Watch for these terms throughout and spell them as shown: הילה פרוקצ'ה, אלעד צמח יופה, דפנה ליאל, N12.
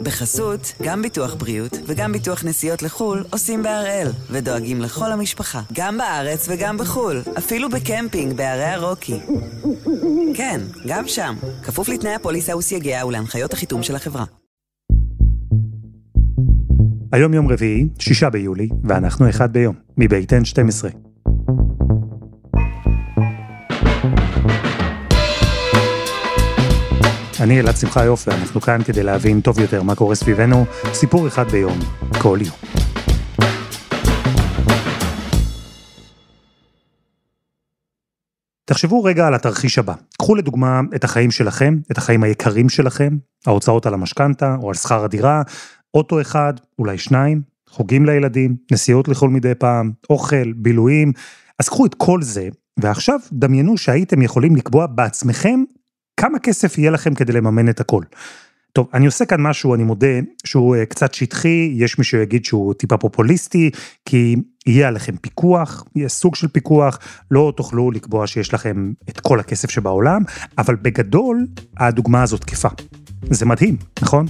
בחסות, גם ביטוח בריאות וגם ביטוח נסיעות לחול עושים בהראל, ודואגים לכל המשפחה, גם בארץ וגם בחול, אפילו בקמפינג בערי הרוקי. כן, גם שם, כפוף לתנאי הפוליסה וסייגיה ולהנחיות החיתום של החברה. היום יום רביעי, 6 ביולי, ואנחנו אחד ביום, מבית N12. אני אלעד צמח יופה, ואנחנו כאן כדי להבין טוב יותר מה קורה סביבנו, סיפור אחד ביום, כל יום. תחשבו רגע על התרחיש הבא. קחו לדוגמה את החיים שלכם, את החיים היקרים שלכם, ההוצאות על המשכנתה או על שכר הדירה, אוטו אחד, אולי שניים, חוגים לילדים, נסיעות לכל מדי פעם, אוכל, בילויים. אז קחו את כל זה, ועכשיו דמיינו שהייתם יכולים לקבוע בעצמכם כמה כסף יהיה לכם כדי לממן את הכל. טוב, אני עושה כאן משהו, אני מודה, שהוא קצת שטחי, יש מי שיגיד שהוא טיפה פופוליסטי, כי יהיה עליכם פיקוח, יהיה סוג של פיקוח, לא תוכלו לקבוע שיש לכם את כל הכסף שבעולם, אבל בגדול, הדוגמה הזאת תקפה. זה מדהים, נכון?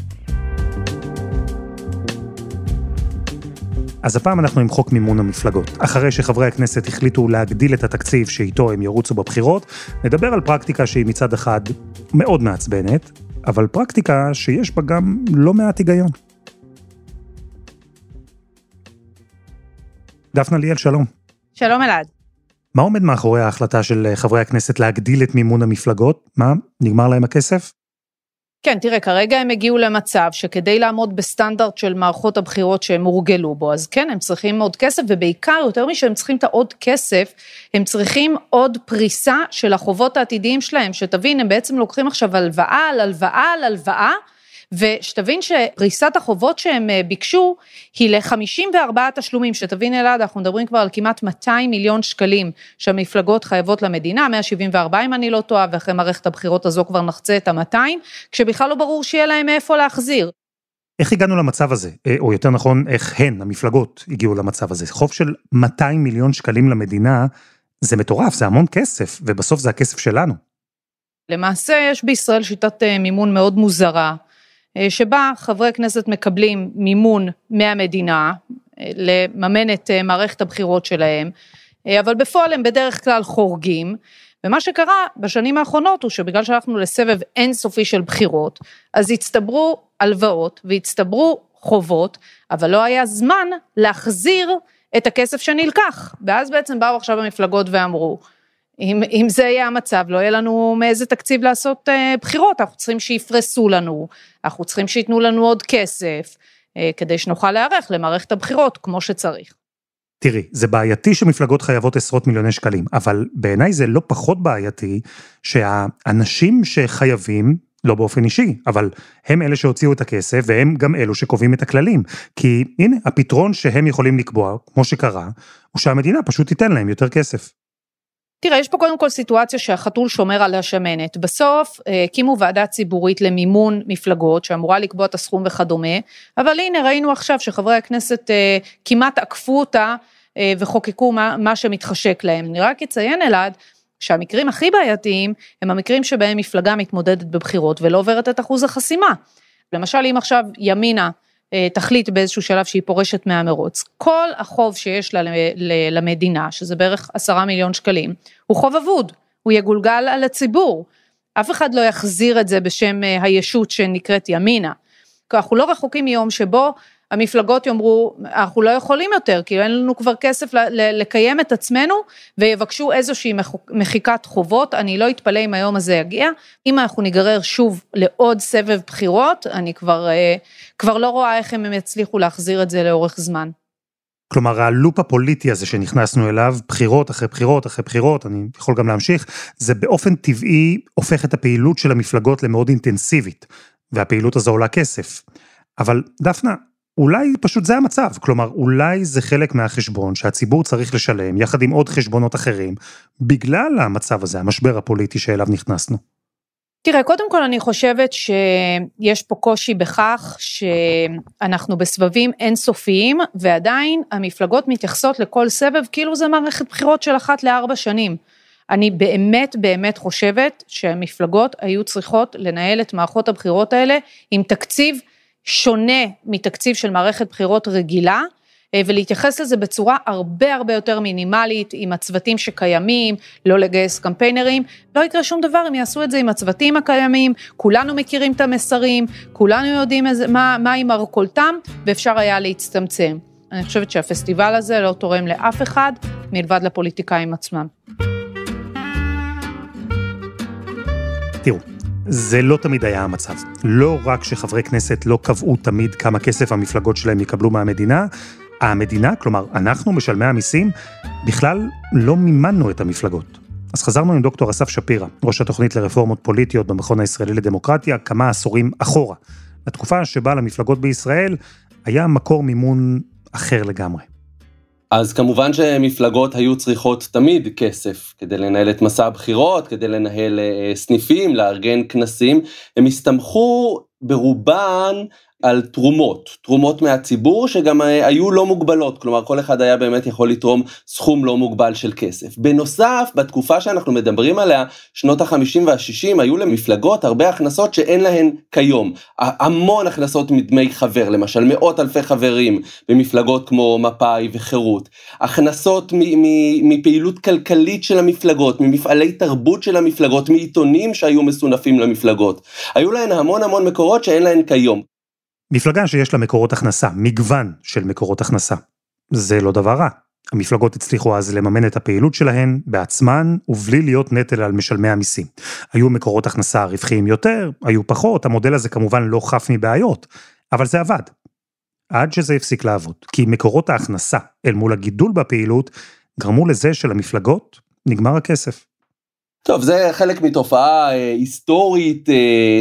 אז הפעם אנחנו עם חוק מימון המפלגות. אחרי שחברי הכנסת החליטו להגדיל את התקציב שאיתו הם ירוצו בבחירות, נדבר על פרקטיקה שהיא מצד אחד מאוד מעצבנת, אבל פרקטיקה שיש בה גם לא מעט היגיון. דפנה ליאל, שלום. שלום אלעד. מה עומד מאחורי ההחלטה של חברי הכנסת להגדיל את מימון המפלגות? מה, נגמר להם הכסף? כן, תראה, כרגע הם הגיעו למצב שכדי לעמוד בסטנדרט של מערכות הבחירות שהם הורגלו בו, אז כן, הם צריכים עוד כסף, ובעיקר יותר משהם צריכים את העוד כסף, הם צריכים עוד פריסה של החובות העתידיים שלהם, שתבין, הם בעצם לוקחים עכשיו הלוואה על הלוואה על הלוואה, ושתבין שפריסת החובות שהם ביקשו היא ל-54 תשלומים, שתבין אלעד, אנחנו מדברים כבר על כמעט 200 מיליון שקלים שהמפלגות חייבות למדינה, 174 אם אני לא טועה, ואחרי מערכת הבחירות הזו כבר נחצה את ה-200, כשבכלל לא ברור שיהיה להם מאיפה להחזיר. איך הגענו למצב הזה? או יותר נכון, איך הן, המפלגות, הגיעו למצב הזה? חוב של 200 מיליון שקלים למדינה, זה מטורף, זה המון כסף, ובסוף זה הכסף שלנו. למעשה יש בישראל שיטת מימון מאוד מוזרה, שבה חברי כנסת מקבלים מימון מהמדינה, לממן את מערכת הבחירות שלהם, אבל בפועל הם בדרך כלל חורגים, ומה שקרה בשנים האחרונות הוא שבגלל שהלכנו לסבב אינסופי של בחירות, אז הצטברו הלוואות והצטברו חובות, אבל לא היה זמן להחזיר את הכסף שנלקח, ואז בעצם באו עכשיו המפלגות ואמרו, אם זה יהיה המצב, לא יהיה לנו מאיזה תקציב לעשות בחירות, אנחנו צריכים שיפרסו לנו, אנחנו צריכים שיתנו לנו עוד כסף, כדי שנוכל להיערך למערכת הבחירות כמו שצריך. תראי, זה בעייתי שמפלגות חייבות עשרות מיליוני שקלים, אבל בעיניי זה לא פחות בעייתי שהאנשים שחייבים, לא באופן אישי, אבל הם אלה שהוציאו את הכסף, והם גם אלו שקובעים את הכללים, כי הנה, הפתרון שהם יכולים לקבוע, כמו שקרה, הוא שהמדינה פשוט תיתן להם יותר כסף. תראה, יש פה קודם כל סיטואציה שהחתול שומר על השמנת. בסוף הקימו ועדה ציבורית למימון מפלגות, שאמורה לקבוע את הסכום וכדומה, אבל הנה ראינו עכשיו שחברי הכנסת כמעט עקפו אותה וחוקקו מה שמתחשק להם. נראה כציין אלעד, שהמקרים הכי בעייתיים הם המקרים שבהם מפלגה מתמודדת בבחירות ולא עוברת את אחוז החסימה. למשל, אם עכשיו ימינה תחליט באיזשהו שלב שהיא פורשת מהמרוץ. כל החוב שיש לה למדינה, שזה בערך 10 מיליון שקלים, הוא חוב אבוד, הוא יגולגל על הציבור. אף אחד לא יחזיר את זה בשם הישות שנקראת ימינה. אנחנו לא רחוקים מיום שבו המפלגות יאמרו, אנחנו לא יכולים יותר, כי אין לנו כבר כסף לקיים את עצמנו, ויבקשו איזושהי מחיקת חובות, אני לא אתפלא אם היום הזה יגיע, אם אנחנו ניגרר שוב לעוד סבב בחירות, אני כבר לא רואה איך הם יצליחו להחזיר את זה לאורך זמן. כלומר, הלופ הפוליטי הזה שנכנסנו אליו, בחירות אחרי בחירות אחרי בחירות, אני יכול גם להמשיך, זה באופן טבעי הופך את הפעילות של המפלגות למאוד אינטנסיבית, והפעילות הזו עולה כסף. אבל דפנה, אולי פשוט זה המצב, כלומר אולי זה חלק מהחשבון שהציבור צריך לשלם יחד עם עוד חשבונות אחרים, בגלל המצב הזה, המשבר הפוליטי שאליו נכנסנו. תראה, קודם כל אני חושבת שיש פה קושי בכך שאנחנו בסבבים אינסופיים, ועדיין המפלגות מתייחסות לכל סבב כאילו זה מערכת בחירות של 1 ל-4 שנים. אני באמת חושבת שהמפלגות היו צריכות לנהל את מערכות הבחירות האלה עם תקציב שונה מתקציב של מערכת בחירות רגילה, ולהתייחס לזה בצורה הרבה הרבה יותר מינימלית, עם הצוותים שקיימים, לא לגייס קמפיינרים, לא יקרה שום דבר אם יעשו את זה עם הצוותים הקיימים, כולנו מכירים את המסרים, כולנו יודעים מה עם הרקולתם, ואפשר היה להצטמצם. אני חושבת שהפסטיבל הזה לא תורם לאף אחד, מלבד לפוליטיקאים עצמם. תראו, זה לא תמיד היה המצב. לא רק שחברי כנסת לא קבעו תמיד כמה כסף המפלגות שלהם יקבלו מהמדינה, המדינה, כלומר, אנחנו משלמי המיסים, בכלל לא מימנו את המפלגות. אז חזרנו עם דוקטור אסף שפירא, ראש התוכנית לרפורמות פוליטיות במכון הישראלי לדמוקרטיה, כמה עשורים אחורה. התקופה שבה למפלגות בישראל היה מקור מימון אחר לגמרי. אז כמובן שמפלגות היו צריכות תמיד כסף, כדי לנהל את מסע הבחירות, כדי לנהל סניפים, לארגן כנסים, הם הסתמכו ברובן על תרומות, תרומות מהציבור שגם היו לא מוגבלות, כלומר כל אחד היה באמת יכול לתרום סכום לא מוגבל של כסף. בנוסף, בתקופה שאנחנו מדברים עליה, שנות ה-50 וה-60, היו למפלגות הרבה הכנסות שאין להן כיום. המון הכנסות מדמי חבר, למשל מאות אלפי חברים במפלגות כמו מפאי וחירות. הכנסות מפעילות כלכלית של המפלגות, ממפעלי תרבות של המפלגות, מעיתונים שהיו מסונפים למפלגות. היו להן המון המון מקורות שאין להן כיום. מפלגה שיש לה מקורות הכנסה, מגוון של מקורות הכנסה. זה לא דבר רע. המפלגות הצליחו אז לממן את הפעילות שלהן בעצמן, ובלי להיות נטל על משלמי המיסים. היו מקורות הכנסה רווחיים יותר, היו פחות, המודל הזה כמובן לא חף מבעיות, אבל זה עבד. עד שזה הפסיק לעבוד, כי מקורות ההכנסה אל מול הגידול בפעילות, גרמו לזה שלמפלגות נגמר הכסף. טוב, זה חלק מתופעה היסטורית,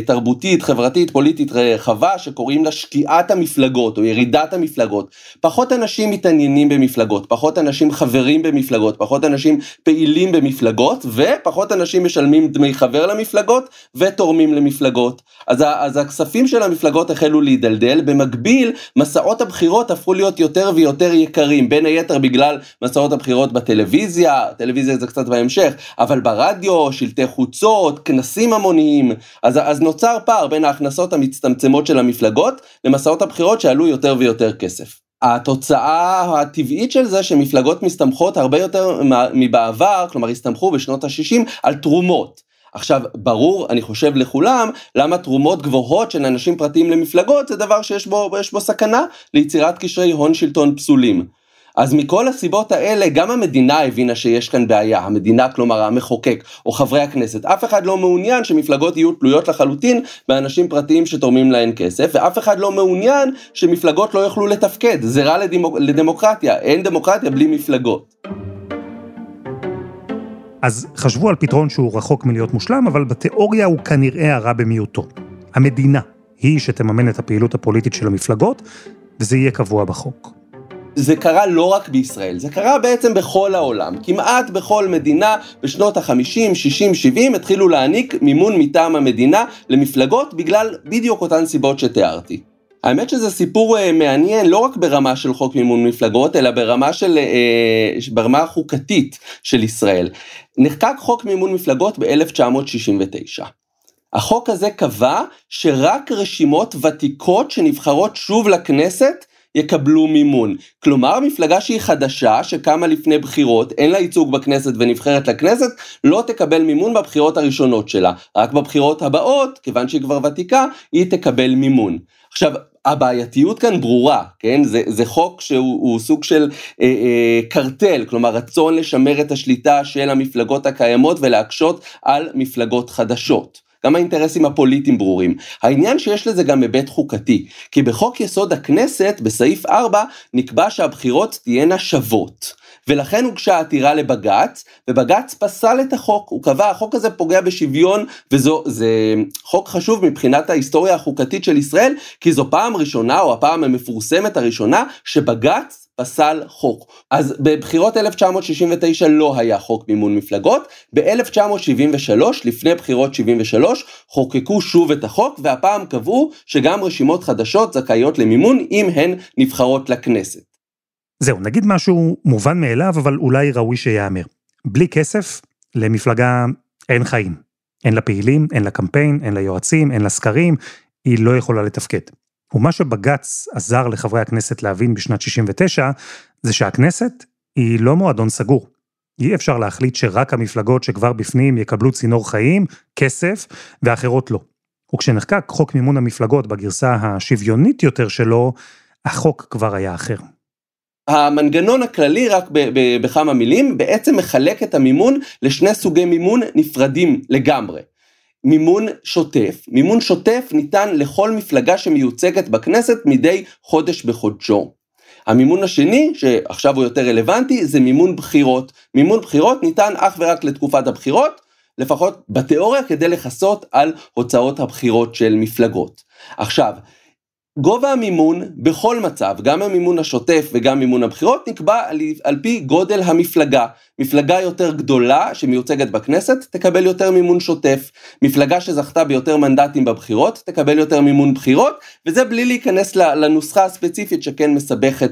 תרבותית, חברתית, פוליטית רחבה, שקוראים לה שקיעת המפלגות או ירידת המפלגות. פחות אנשים מתעניינים במפלגות, פחות אנשים חברים במפלגות, פחות אנשים פעילים במפלגות, ופחות אנשים משלמים דמי חבר למפלגות ותורמים למפלגות. אז הכספים של המפלגות החלו להידלדל, במקביל מסעות הבחירות הפכו להיות יותר ויותר יקרים, בין היתר בגלל מסעות הבחירות בטלוויזיה, טלוויזיה זה קצת בהמשך, אבל ברדיו, שלטי חוצות, כנסים המוניים, אז נוצר פער בין ההכנסות המצטמצמות של המפלגות למסעות הבחירות שעלו יותר ויותר כסף. התוצאה הטבעית של זה שמפלגות מסתמכות הרבה יותר מבעבר, כלומר הסתמכו בשנות ה-60 על תרומות. עכשיו, ברור, אני חושב לכולם, למה תרומות גבוהות של אנשים פרטיים למפלגות זה דבר שיש בו סכנה ליצירת קשרי הון שלטון פסולים. אז מכל הסיבות האלה, גם המדינה הבינה שיש כאן בעיה, המדינה כלומר המחוקק או חברי הכנסת, אף אחד לא מעוניין שמפלגות יהיו תלויות לחלוטין באנשים פרטיים שתורמים להן כסף, ואף אחד לא מעוניין שמפלגות לא יוכלו לתפקד, זה רע לדמוקרטיה, אין דמוקרטיה בלי מפלגות. אז חשבו על פתרון שהוא רחוק מלהיות מושלם, אבל בתיאוריה הוא כנראה הרע במיעוטו. המדינה היא שתממן את הפעילות הפוליטית של המפלגות, וזה יהיה קבוע בחוק. זה קרה לא רק בישראל, זה קרה בעצם בכל העולם. כמעט בכל מדינה בשנות ה-50, 60, 70 התחילו להעניק מימון מטעם המדינה למפלגות בגלל בדיוק אותן סיבות שתיארתי. האמת שזה סיפור מעניין לא רק ברמה של חוק מימון מפלגות, אלא ברמה החוקתית של ישראל. נחקק חוק מימון מפלגות ב-1969. החוק הזה קבע שרק רשימות ותיקות שנבחרות שוב לכנסת יקבלו מימון. כלומר, מפלגה שהיא חדשה, שקמה לפני בחירות, אין לה ייצוג בכנסת ונבחרת לכנסת, לא תקבל מימון בבחירות הראשונות שלה. רק בבחירות הבאות, כיוון שהיא כבר ותיקה, היא תקבל מימון. עכשיו, הבעייתיות כאן ברורה, כן? זה חוק שהוא סוג של קרטל, כלומר רצון לשמר את השליטה של המפלגות הקיימות ולהקשות על מפלגות חדשות. גם האינטרסים הפוליטיים ברורים. העניין שיש לזה גם בבית חוקתי, כי בחוק יסוד הכנסת, בסעיף 4, נקבע שהבחירות תהיינה שוות. ולכן הוגשה עתירה לבג"ץ, ובג"ץ פסל את החוק, הוא קבע, החוק הזה פוגע בשוויון, וזה חוק חשוב מבחינת ההיסטוריה החוקתית של ישראל, כי זו פעם ראשונה, או הפעם המפורסמת הראשונה, שבג"ץ פסל חוק. אז בבחירות 1969 לא היה חוק מימון מפלגות, ב-1973, לפני בחירות 73, חוקקו שוב את החוק, והפעם קבעו שגם רשימות חדשות זכאיות למימון, אם הן נבחרות לכנסת. זהו, נגיד משהו מובן מאליו, אבל אולי ראוי שיאמר. בלי כסף, למפלגה אין חיים. אין לה פעילים, אין לה קמפיין, אין לה יועצים, אין לה סקרים, היא לא יכולה לתפקד. ומה שבגץ עזר לחברי הכנסת להבין בשנת 69, זה שהכנסת היא לא מועדון סגור. אי אפשר להחליט שרק המפלגות שכבר בפנים יקבלו צינור חיים, כסף, ואחרות לא. וכשנחקק חוק מימון המפלגות בגרסה השוויונית יותר שלו, החוק כבר היה אחר. המנגנון הכללי, רק בכמה מילים, בעצם מחלק את המימון לשני סוגי מימון נפרדים לגמרי. מימון שוטף. מימון שוטף ניתן לכל מפלגה שמיוצגת בכנסת מדי חודש בחודשו. המימון השני, שעכשיו הוא יותר רלוונטי, זה מימון בחירות. מימון בחירות ניתן אך ורק לתקופת הבחירות, לפחות בתיאוריה, כדי לחסות על הוצאות הבחירות של מפלגות. עכשיו, גובה המימון בכל מצב, גם המימון השוטף וגם מימון הבחירות, נקבע על פי גודל המפלגה. מפלגה יותר גדולה שמיוצגת בכנסת תקבל יותר מימון שוטף. מפלגה שזכתה ביותר מנדטים בבחירות תקבל יותר מימון בחירות, וזה בלי להיכנס לנוסחה הספציפית שכן מסבכת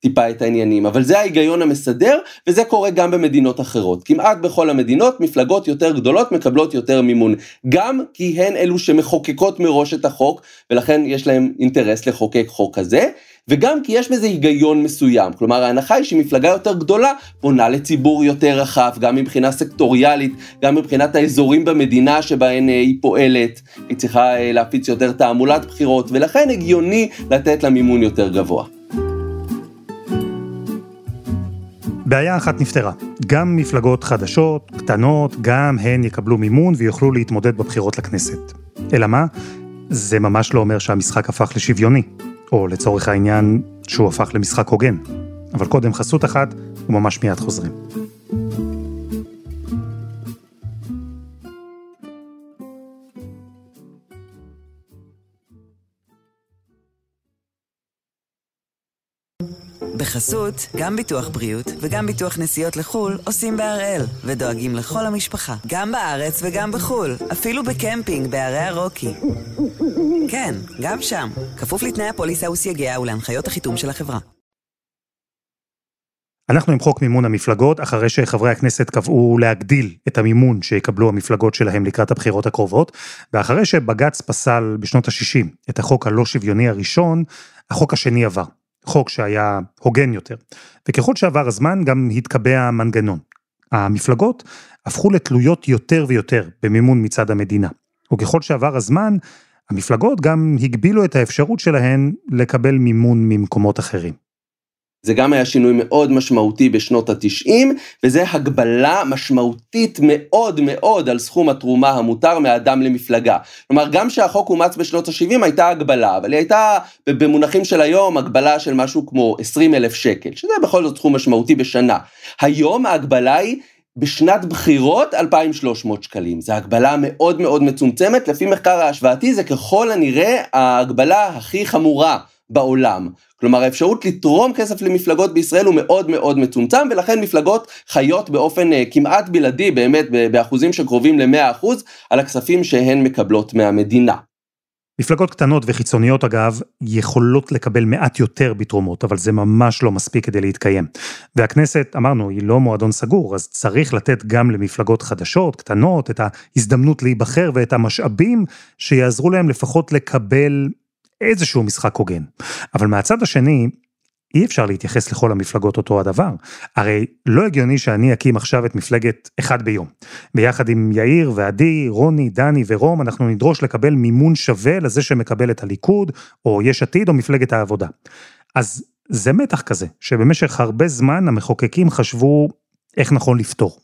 טיפה את העניינים. אבל זה ההיגיון המסדר, וזה קורה גם במדינות אחרות. כמעט בכל המדינות מפלגות יותר גדולות מקבלות יותר מימון, גם כי הן אלו שמחוקקות מראש את החוק, ולכן יש להם אינטרס לחוקק חוק כזה, וגם כי יש בזה היגיון מסוים. כלומר, ההנחה היא שמפלגה יותר גדולה פונה לציבור יותר רחב, גם מבחינה סקטוריאלית, גם מבחינת האזורים במדינה שבהן היא פועלת. היא צריכה להפיץ יותר תעמולת בחירות, ולכן הגיוני לתת לה מימון יותר גבוה. בעיה אחת נפתרה. גם מפלגות חדשות, קטנות, גם הן יקבלו מימון ויוכלו להתמודד בבחירות לכנסת. אלא מה? זה ממש לא אומר שהמשחק הפך לשוויוני, או לצורך העניין שהוא הפך למשחק הוגן. אבל קודם חסות אחת, וממש מיד חוזרים. בחסות, גם ביטוח בריאות וגם ביטוח נסיעות לחול עושים בהראל, ודואגים לכל המשפחה, גם בארץ וגם בחול, אפילו בקמפינג בערי הרוקי. כן, גם שם, כפוף לתנאי הפוליסה וסייגיה ולהנחיות החיתום של החברה. אנחנו עם חוק מימון המפלגות, אחרי שחברי הכנסת קבעו להגדיל את המימון שיקבלו המפלגות שלהם לקראת הבחירות הקרובות, ואחרי שבגץ פסל בשנות ה-60 את החוק הלא שוויוני הראשון, החוק השני עבר. חוק שהיה הוגן יותר. וככל שעבר הזמן גם התקבע המנגנון. המפלגות הפכו לתלויות יותר ויותר במימון מצד המדינה. וככל שעבר הזמן, המפלגות גם הגבילו את האפשרות שלהן לקבל מימון ממקומות אחרים. זה גם היה שינוי מאוד משמעותי בשנות ה-90, וזה הגבלה משמעותית מאוד מאוד על סכום התרומה המותר מאדם למפלגה. כלומר, גם שהחוק אומץ בשנות ה-70 הייתה הגבלה, אבל היא הייתה במונחים של היום הגבלה של משהו כמו 20,000 שקל, שזה בכל זאת סכום משמעותי בשנה. היום ההגבלה היא בשנת בחירות 2,300 שקלים, זו הגבלה מאוד מאוד מצומצמת, לפי מחקר ההשוואתי זה ככל הנראה ההגבלה הכי חמורה בעולם. כלומר, האפשרות לתרום כסף למפלגות בישראל הוא מאוד מאוד מצומצם, ולכן מפלגות חיות באופן כמעט בלעדי, באמת באחוזים שקרובים ל-100%, על הכספים שהן מקבלות מהמדינה. מפלגות קטנות וחיצוניות, אגב, יכולות לקבל מעט יותר בתרומות, אבל זה ממש לא מספיק כדי להתקיים. והכנסת, אמרנו, היא לא מועדון סגור, אז צריך לתת גם למפלגות חדשות, קטנות, את ההזדמנות להיבחר ואת המשאבים שיעזרו להם לפחות לקבל איזשהו משחק הוגן. אבל מהצד השני, אי אפשר להתייחס לכל המפלגות אותו הדבר. הרי לא הגיוני שאני אקים עכשיו את מפלגת אחד ביום. ביחד עם יאיר ועדי, רוני, דני ורום, אנחנו נדרוש לקבל מימון שווה לזה שמקבל את הליכוד, או יש עתיד, או מפלגת העבודה. אז זה מתח כזה, שבמשך הרבה זמן המחוקקים חשבו איך נכון לפתור.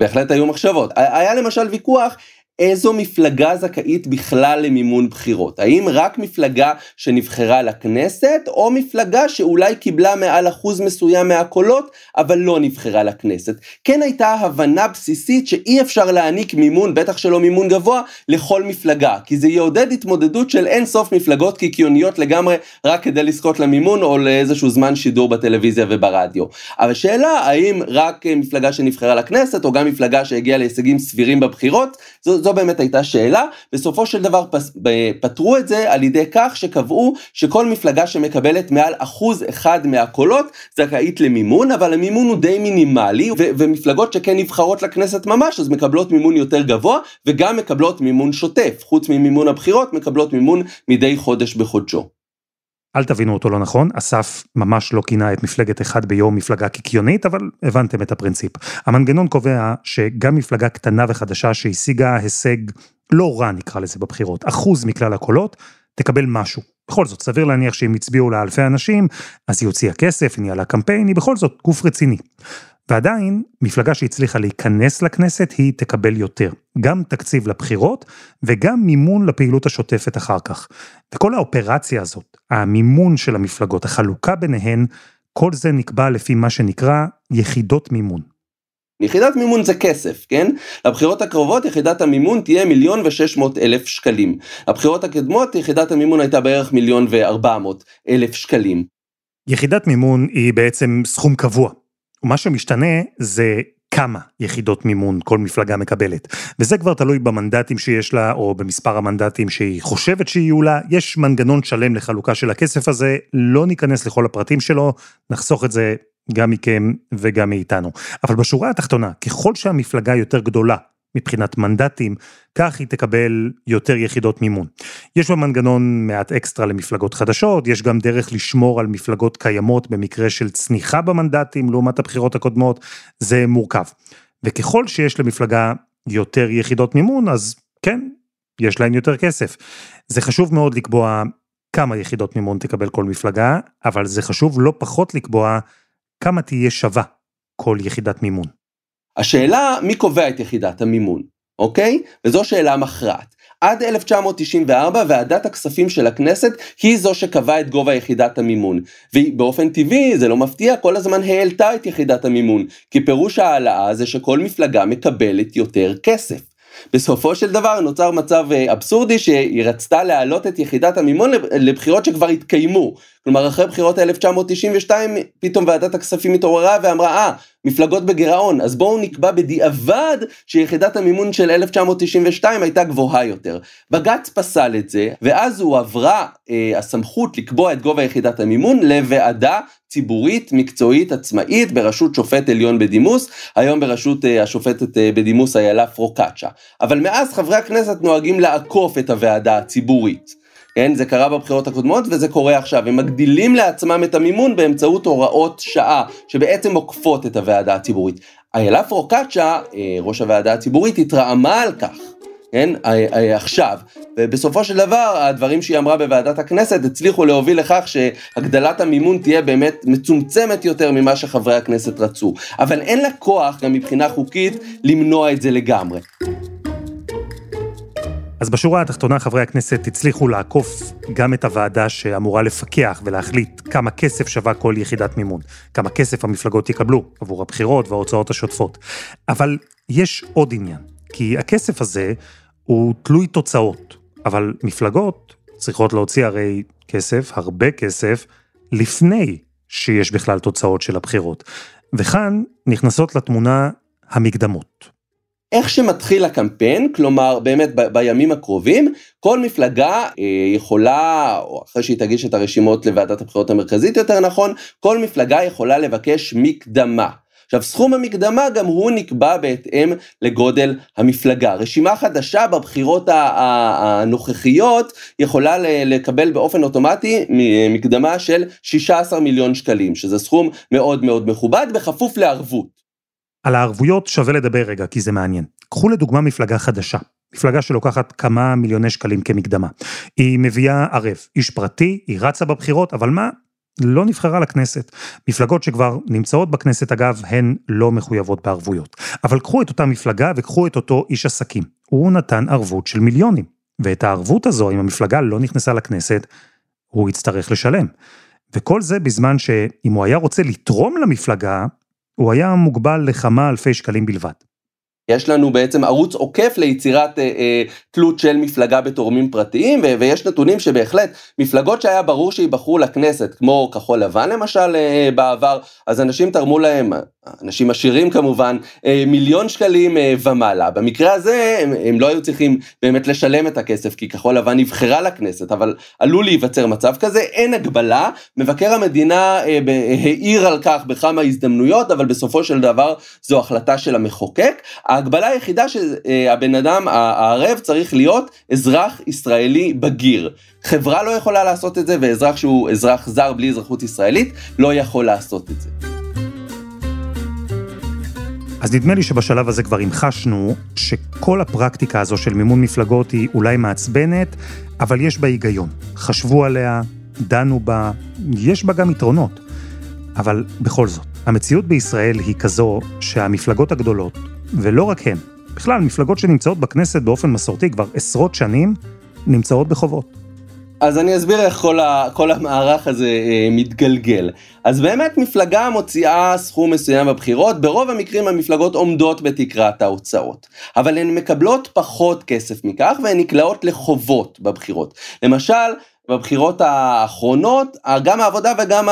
בהחלט היו מחשבות. היה למשל ויכוח, איזו מפלגה זכאית בכלל למימון בחירות? האם רק מפלגה שנבחרה לכנסת, או מפלגה שאולי קיבלה מעל אחוז מסוים מהקולות, אבל לא נבחרה לכנסת? כן הייתה הבנה בסיסית שאי אפשר להעניק מימון, בטח שלא מימון גבוה, לכל מפלגה, כי זה יעודד התמודדות של אין סוף מפלגות קיקיוניות לגמרי, רק כדי לזכות למימון או לאיזשהו זמן שידור בטלוויזיה וברדיו. אבל השאלה, האם רק מפלגה שנבחרה לכנסת, או גם מפלגה שהגיעה להישגים סבירים בבחירות, זו באמת הייתה שאלה, בסופו של דבר פתרו את זה על ידי כך שקבעו שכל מפלגה שמקבלת מעל 1% מהקולות זכאית למימון, אבל המימון הוא די מינימלי, ומפלגות שכן נבחרות לכנסת ממש, אז מקבלות מימון יותר גבוה, וגם מקבלות מימון שוטף, חוץ ממימון הבחירות, מקבלות מימון מדי חודש בחודשו. אל תבינו אותו לא נכון, אסף ממש לא קינה את מפלגת אחד ביום מפלגה קיקיונית, אבל הבנתם את הפרינציפ. המנגנון קובע שגם מפלגה קטנה וחדשה שהשיגה הישג לא רע נקרא לזה בבחירות, 1% מכלל הקולות, תקבל משהו. בכל זאת, סביר להניח שהם הצביעו לאלפי אנשים, אז היא הוציאה כסף, היא ניהלה קמפיין, היא בכל זאת גוף רציני. ועדיין, מפלגה שהצליחה להיכנס לכנסת, היא תקבל יותר. גם תקציב לבחירות, וגם מימון לפעילות השוטפת אחר כך. וכל האופרציה הזאת, המימון של המפלגות, החלוקה ביניהן, כל זה נקבע לפי מה שנקרא יחידות מימון. יחידת מימון זה כסף, כן? לבחירות הקרובות יחידת המימון תהיה 1,600,000 שקלים. לבחירות הקדמות יחידת המימון הייתה בערך 1,400,000 שקלים. יחידת מימון היא בעצם סכום קבוע. ומה שמשתנה זה כמה יחידות מימון כל מפלגה מקבלת. וזה כבר תלוי במנדטים שיש לה, או במספר המנדטים שהיא חושבת שיהיו לה. יש מנגנון שלם לחלוקה של הכסף הזה, לא ניכנס לכל הפרטים שלו, נחסוך את זה גם מכם וגם מאיתנו. אבל בשורה התחתונה, ככל שהמפלגה יותר גדולה מבחינת מנדטים, כך היא תקבל יותר יחידות מימון. יש במנגנון מעט אקסטרה למפלגות חדשות, יש גם דרך לשמור על מפלגות קיימות במקרה של צניחה במנדטים, לעומת הבחירות הקודמות, זה מורכב. וככל שיש למפלגה יותר יחידות מימון, אז כן, יש להן יותר כסף. זה חשוב מאוד לקבוע כמה יחידות מימון תקבל כל מפלגה, אבל זה חשוב לא פחות לקבוע כמה תהיה שווה כל יחידת מימון. השאלה, מי קובע את יחידת המימון, אוקיי? וזו שאלה מכרעת. עד 1994, ועדת הכספים של הכנסת היא זו שקבעה את גובה יחידת המימון. ובאופן טבעי, זה לא מפתיע, כל הזמן העלתה את יחידת המימון, כי פירוש העלאה זה שכל מפלגה מקבלת יותר כסף. בסופו של דבר נוצר מצב אבסורדי שהיא רצתה להעלות את יחידת המימון לבחירות שכבר התקיימו. כלומר, אחרי בחירות 1992, פתאום ועדת הכספים התעוררה ואמרה, מפלגות בגרעון, אז בואו נקבע בדיעבד שיחידת המימון של 1992 הייתה גבוהה יותר. בג"ץ פסל את זה, ואז הוא עברה הסמכות לקבוע את גובה יחידת המימון לוועדה ציבורית, מקצועית, עצמאית, בראשות שופט עליון בדימוס, היום בראשות השופטת בדימוס הילה פרוקצ'ה. אבל מאז חברי הכנסת נוהגים לעקוף את הוועדה הציבורית. כן, זה קרה בבחירות הקודמות וזה קורה עכשיו, הם מגדילים לעצמם את המימון באמצעות הוראות שעה, שבעצם עוקפות את הוועדה הציבורית. הילה פרוקצ'ה, ראש הוועדה הציבורית, התרעמה על כך, כן, עכשיו, ובסופו של דבר, הדברים שהיא אמרה בוועדת הכנסת, הצליחו להוביל לכך שהגדלת המימון תהיה באמת מצומצמת יותר ממה שחברי הכנסת רצו, אבל אין לה כוח, גם מבחינה חוקית, למנוע את זה לגמרי. אז בשורה התחתונה חברי הכנסת הצליחו לעקוף גם את הוועדה שאמורה לפקח ולהחליט כמה כסף שווה כל יחידת מימון, כמה כסף המפלגות יקבלו עבור הבחירות וההוצאות השוטפות. אבל יש עוד עניין, כי הכסף הזה הוא תלוי תוצאות, אבל מפלגות צריכות להוציא הרי כסף, הרבה כסף, לפני שיש בכלל תוצאות של הבחירות. וכאן נכנסות לתמונה המקדמות. איך שמתחיל הקמפיין, כלומר באמת בימים הקרובים, כל מפלגה יכולה, או אחרי שהיא תגיש את הרשימות לוועדת הבחירות המרכזית יותר נכון, כל מפלגה יכולה לבקש מקדמה. עכשיו, סכום המקדמה גם הוא נקבע בהתאם לגודל המפלגה. רשימה חדשה בבחירות הנוכחיות יכולה לקבל באופן אוטומטי מקדמה של 16 מיליון שקלים, שזה סכום מאוד מאוד מכובד, בכפוף לערבות. על הערבויות שווה לדבר רגע, כי זה מעניין. קחו לדוגמה מפלגה חדשה, מפלגה שלוקחת כמה מיליוני שקלים כמקדמה. היא מביאה ערב, איש פרטי, היא רצה בבחירות, אבל מה? לא נבחרה לכנסת. מפלגות שכבר נמצאות בכנסת, אגב, הן לא מחויבות בערבויות. אבל קחו את אותה מפלגה וקחו את אותו איש עסקים. הוא נתן ערבות של מיליונים, ואת הערבות הזו, אם המפלגה לא נכנסה לכנסת, הוא יצטרך לשלם. וכל זה בזמן שאם הוא היה רוצה לתרום למפלגה, הוא היה מוגבל לכמה אלפי שקלים בלבד. יש לנו בעצם ערוץ עוקף ליצירת תלות של מפלגה בתורמים פרטיים, ויש נתונים שבהחלט מפלגות שהיה ברור שיבחרו לכנסת, כמו כחול לבן למשל בעבר, אז אנשים תרמו להם אנשים עשירים כמובן, מיליון שקלים ומעלה. במקרה הזה הם לא היו צריכים באמת לשלם את הכסף, כי כחול לבן נבחרה לכנסת, אבל עלול להיווצר מצב כזה, אין הגבלה, מבקר המדינה העיר על כך בכמה הזדמנויות, אבל בסופו של דבר זו החלטה של המחוקק. ההגבלה היחידה שהבן אדם הערב צריך להיות אזרח ישראלי בגיר. חברה לא יכולה לעשות את זה, ואזרח שהוא אזרח זר בלי אזרחות ישראלית לא יכול לעשות את זה. אז נדמה לי שבשלב הזה כבר המחשנו שכל הפרקטיקה הזו של מימון מפלגות היא אולי מעצבנת, אבל יש בה היגיון. חשבו עליה, דנו בה, יש בה גם יתרונות. אבל בכל זאת, המציאות בישראל היא כזו שהמפלגות הגדולות, ולא רק הן, בכלל מפלגות שנמצאות בכנסת באופן מסורתי כבר עשרות שנים, נמצאות בחובות. אז אני אסביר איך כל המערך הזה מתגלגל. אז באמת מפלגה מוציאה סכום מסוים בבחירות, ברוב המקרים המפלגות עומדות בתקרת ההוצאות. אבל הן מקבלות פחות כסף מכך, והן נקלעות לחובות בבחירות. למשל, בבחירות האחרונות, גם העבודה וגם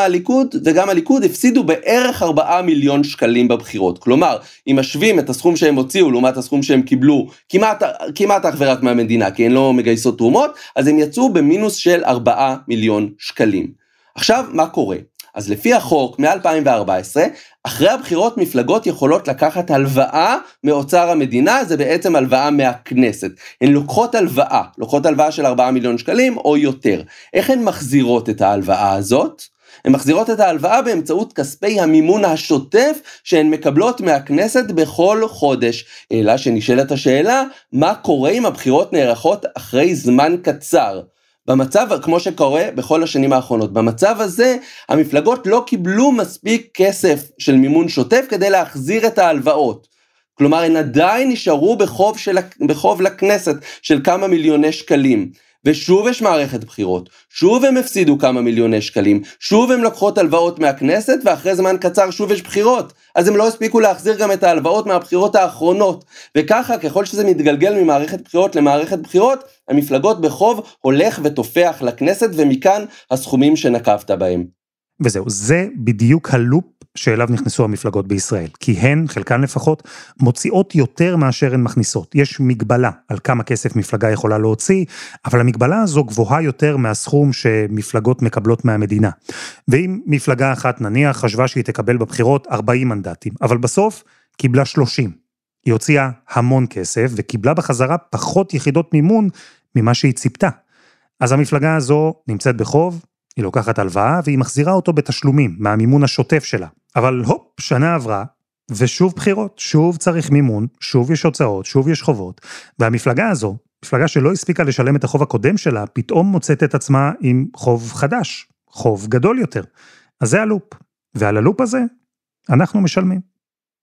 הליכוד, הפסידו בערך 4 מיליון שקלים בבחירות. כלומר, אם משווים את הסכום שהם הוציאו, לעומת הסכום שהם קיבלו, כמעט אך ורק מהמדינה, כי הן לא מגייסות תרומות, אז הם יצאו במינוס של 4 מיליון שקלים. עכשיו, מה קורה? אז לפי החוק, מ-2014, אחרי הבחירות מפלגות יכולות לקחת הלוואה מאוצר המדינה, זה בעצם הלוואה מהכנסת. הן לוקחות הלוואה של 4 מיליון שקלים או יותר. איך הן מחזירות את ההלוואה הזאת? הן מחזירות את ההלוואה באמצעות כספי המימון השוטף שהן מקבלות מהכנסת בכל חודש. אלא שנשאלת השאלה, מה קורה אם הבחירות נערכות אחרי זמן קצר? במצב, כמו שקורה בכל השנים האחרונות, במצב הזה המפלגות לא קיבלו מספיק כסף של מימון שוטף כדי להחזיר את ההלוואות. כלומר, הן עדיין נשארו בחוב לכנסת של כמה מיליוני שקלים. ושוב יש מערכת בחירות, שוב הם הפסידו כמה מיליוני שקלים, שוב הם לקחות הלוואות מהכנסת, ואחרי זמן קצר שוב יש בחירות, אז הם לא הספיקו להחזיר גם את ההלוואות מהבחירות האחרונות, וככה ככל שזה מתגלגל ממערכת בחירות למערכת בחירות, המפלגות בחוב הולך ותופח לכנסת, ומכאן הסכומים שנקבת בהם. וזהו, זה בדיוק הלופ שאליו נכנסו המפלגות בישראל, כי הן, חלקן לפחות, מוציאות יותר מאשר הן מכניסות. יש מגבלה על כמה כסף מפלגה יכולה להוציא, אבל המגבלה הזו גבוהה יותר מהסכום שמפלגות מקבלות מהמדינה. ואם מפלגה אחת נניח חשבה שהיא תקבל בבחירות 40 מנדטים, אבל בסוף קיבלה 30. היא הוציאה המון כסף וקיבלה בחזרה פחות יחידות מימון ממה שהיא ציפתה. אז המפלגה הזו נמצאת בחוב, היא לוקחת הלוואה והיא מחזירה אותו בתשלומים מהמימון השוטף שלה. אבל הופ, שנה עברה, ושוב בחירות, שוב צריך מימון, שוב יש הוצאות, שוב יש חובות, והמפלגה הזו, מפלגה שלא הספיקה לשלם את החוב הקודם שלה, פתאום מוצאת את עצמה עם חוב חדש, חוב גדול יותר. אז זה הלופ, ועל הלופ הזה אנחנו משלמים.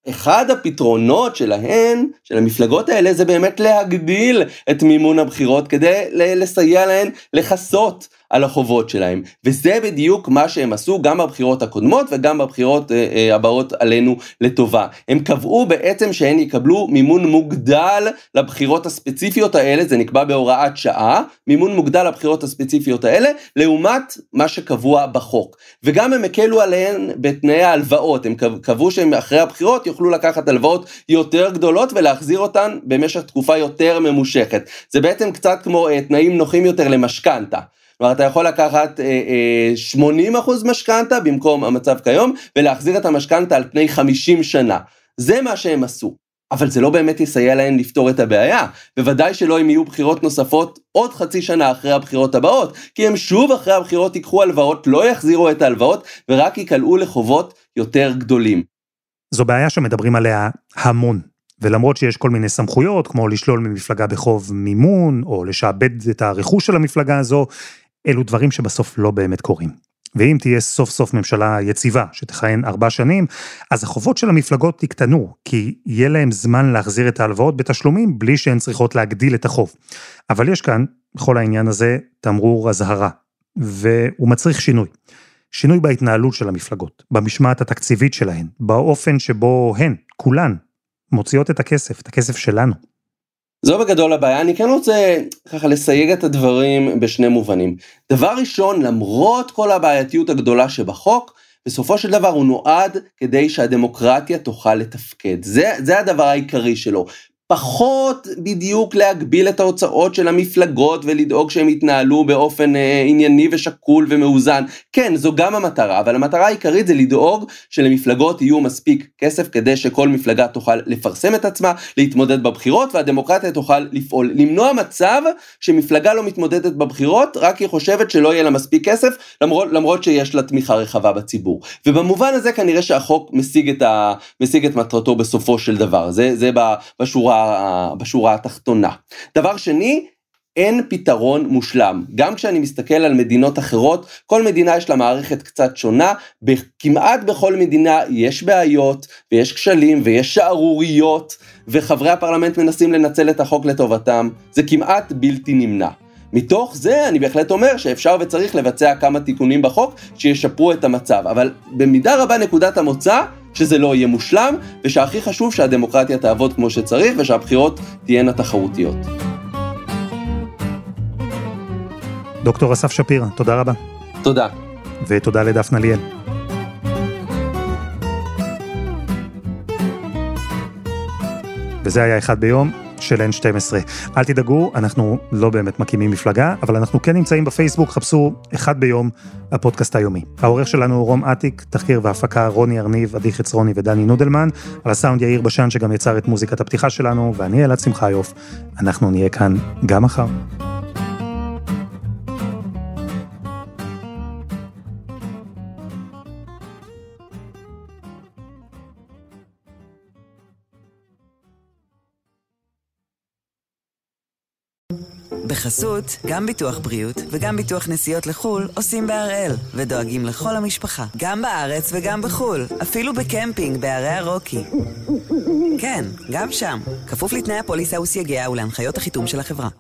אחד הפתרונות שלהן, של המפלגות האלה, זה באמת להגדיל את מימון הבחירות, כדי לסייע להן לחסות על החובות שלהם. וזה בדיוק מה שהם עשו גם בבחירות הקודמות, וגם בבחירות הבאות עלינו לטובה. הם קבעו בעצם שהן יקבלו מימון מוגדל לבחירות הספציפיות האלה, זה נקבע בהוראת שעה, מימון מוגדל לבחירות הספציפיות האלה, לעומת מה שקבוע בחוק. וגם הם הקלו עליהן בתנאי ההלוואות, הם קבעו שהם אחרי הבחירות יוכלו לקחת הלוואות יותר גדולות, ולהחזיר אותן במשך תקופה יותר ממושכת. זה בעצם קצת כמו תנאים נוחים יותר למשכנתה. כלומר, אתה יכול לקחת 80% משכנתה במקום המצב כיום, ולהחזיר את המשכנתה על פני 50 שנה. זה מה שהם עשו. אבל זה לא באמת יסייע להן לפתור את הבעיה. בוודאי שלא אם יהיו בחירות נוספות עוד חצי שנה אחרי הבחירות הבאות, כי הם שוב אחרי הבחירות ייקחו הלוואות, לא יחזירו את ההלוואות, ורק יקלעו לחובות יותר גדולים. זו בעיה שמדברים עליה המון. ולמרות שיש כל מיני סמכויות, כמו לשלול ממפלגה בחוב מימון, או לשעבד את הרכוש של המפלגה הזו, אלו דברים שבסוף לא באמת קורים. ואם תהיה סוף סוף ממשלה יציבה, שתכהן 4 שנים, אז החובות של המפלגות תקטנו, כי יהיה להם זמן להחזיר את ההלוואות בתשלומים, בלי שהן צריכות להגדיל את החוב. אבל יש כאן, בכל העניין הזה, תמרור אזהרה, והוא מצריך שינוי. שינוי בהתנהלות של המפלגות, במשמעת התקציבית שלהן, באופן שבו הן, כולן, מוציאות את הכסף שלנו. זו בגדול הבעיה, אני כן רוצה ככה לסייג את הדברים בשני מובנים. דבר ראשון, למרות כל הבעייתיות הגדולה שבחוק, בסופו של דבר הוא נועד כדי שהדמוקרטיה תוכל לתפקד. זה הדבר העיקרי שלו. פחות בדיוק להגביל את ההוצאות של המפלגות ולדאוג שהם יתנהלו באופן ענייני ושקול ומאוזן. כן, זו גם המטרה, אבל המטרה העיקרית זה לדאוג שלמפלגות יהיו מספיק כסף כדי שכל מפלגה תוכל לפרסם את עצמה, להתמודד בבחירות, והדמוקרטיה תוכל לפעול. למנוע מצב שמפלגה לא מתמודדת בבחירות, רק היא חושבת שלא יהיה לה מספיק כסף, למרות שיש לה תמיכה רחבה בציבור. ובמובן הזה כנראה שהחוק משיג את מטרתו בסופו של דבר. זה בשורה התחתונה. דבר שני, אין פתרון מושלם. גם כשאני מסתכל על מדינות אחרות, כל מדינה יש לה מערכת קצת שונה, כמעט בכל מדינה יש בעיות, ויש כשלים, ויש שערוריות, וחברי הפרלמנט מנסים לנצל את החוק לטובתם. זה כמעט בלתי נמנע. מתוך זה אני בהחלט אומר שאפשר וצריך לבצע כמה תיקונים בחוק שישפרו את המצב, אבל במידה רבה נקודת המוצא שזה לא יהיה מושלם, ושהכי חשוב שהדמוקרטיה תעבוד כמו שצריך, ושהבחירות תהיינה תחרותיות. דוקטור אסף שפירא, תודה רבה. תודה. ותודה לדפנה ליאל. וזה היה אחד ביום של N12. אל תדאגו, אנחנו לא באמת מקימים מפלגה, אבל אנחנו כן נמצאים בפייסבוק, חפשו אחד ביום הפודקאסט היומי. העורך שלנו הוא רום עתיק, תחקיר והפקה רוני ארניב, עדי חצרוני ודני נודלמן, על הסאונד יאיר בשן שגם יצר את מוזיקת הפתיחה שלנו, ואני אלעד צמח יופה. אנחנו נהיה כאן גם מחר. בחסות, גם ביטוח בריאות וגם ביטוח נסיעות לחול עושים בהראל ודואגים לכל המשפחה, גם בארץ וגם בחול, אפילו בקמפינג בערי הרוקי. כן, גם שם, כפוף לתנאי הפוליסה וסייגיה ולהנחיות החיתום של החברה.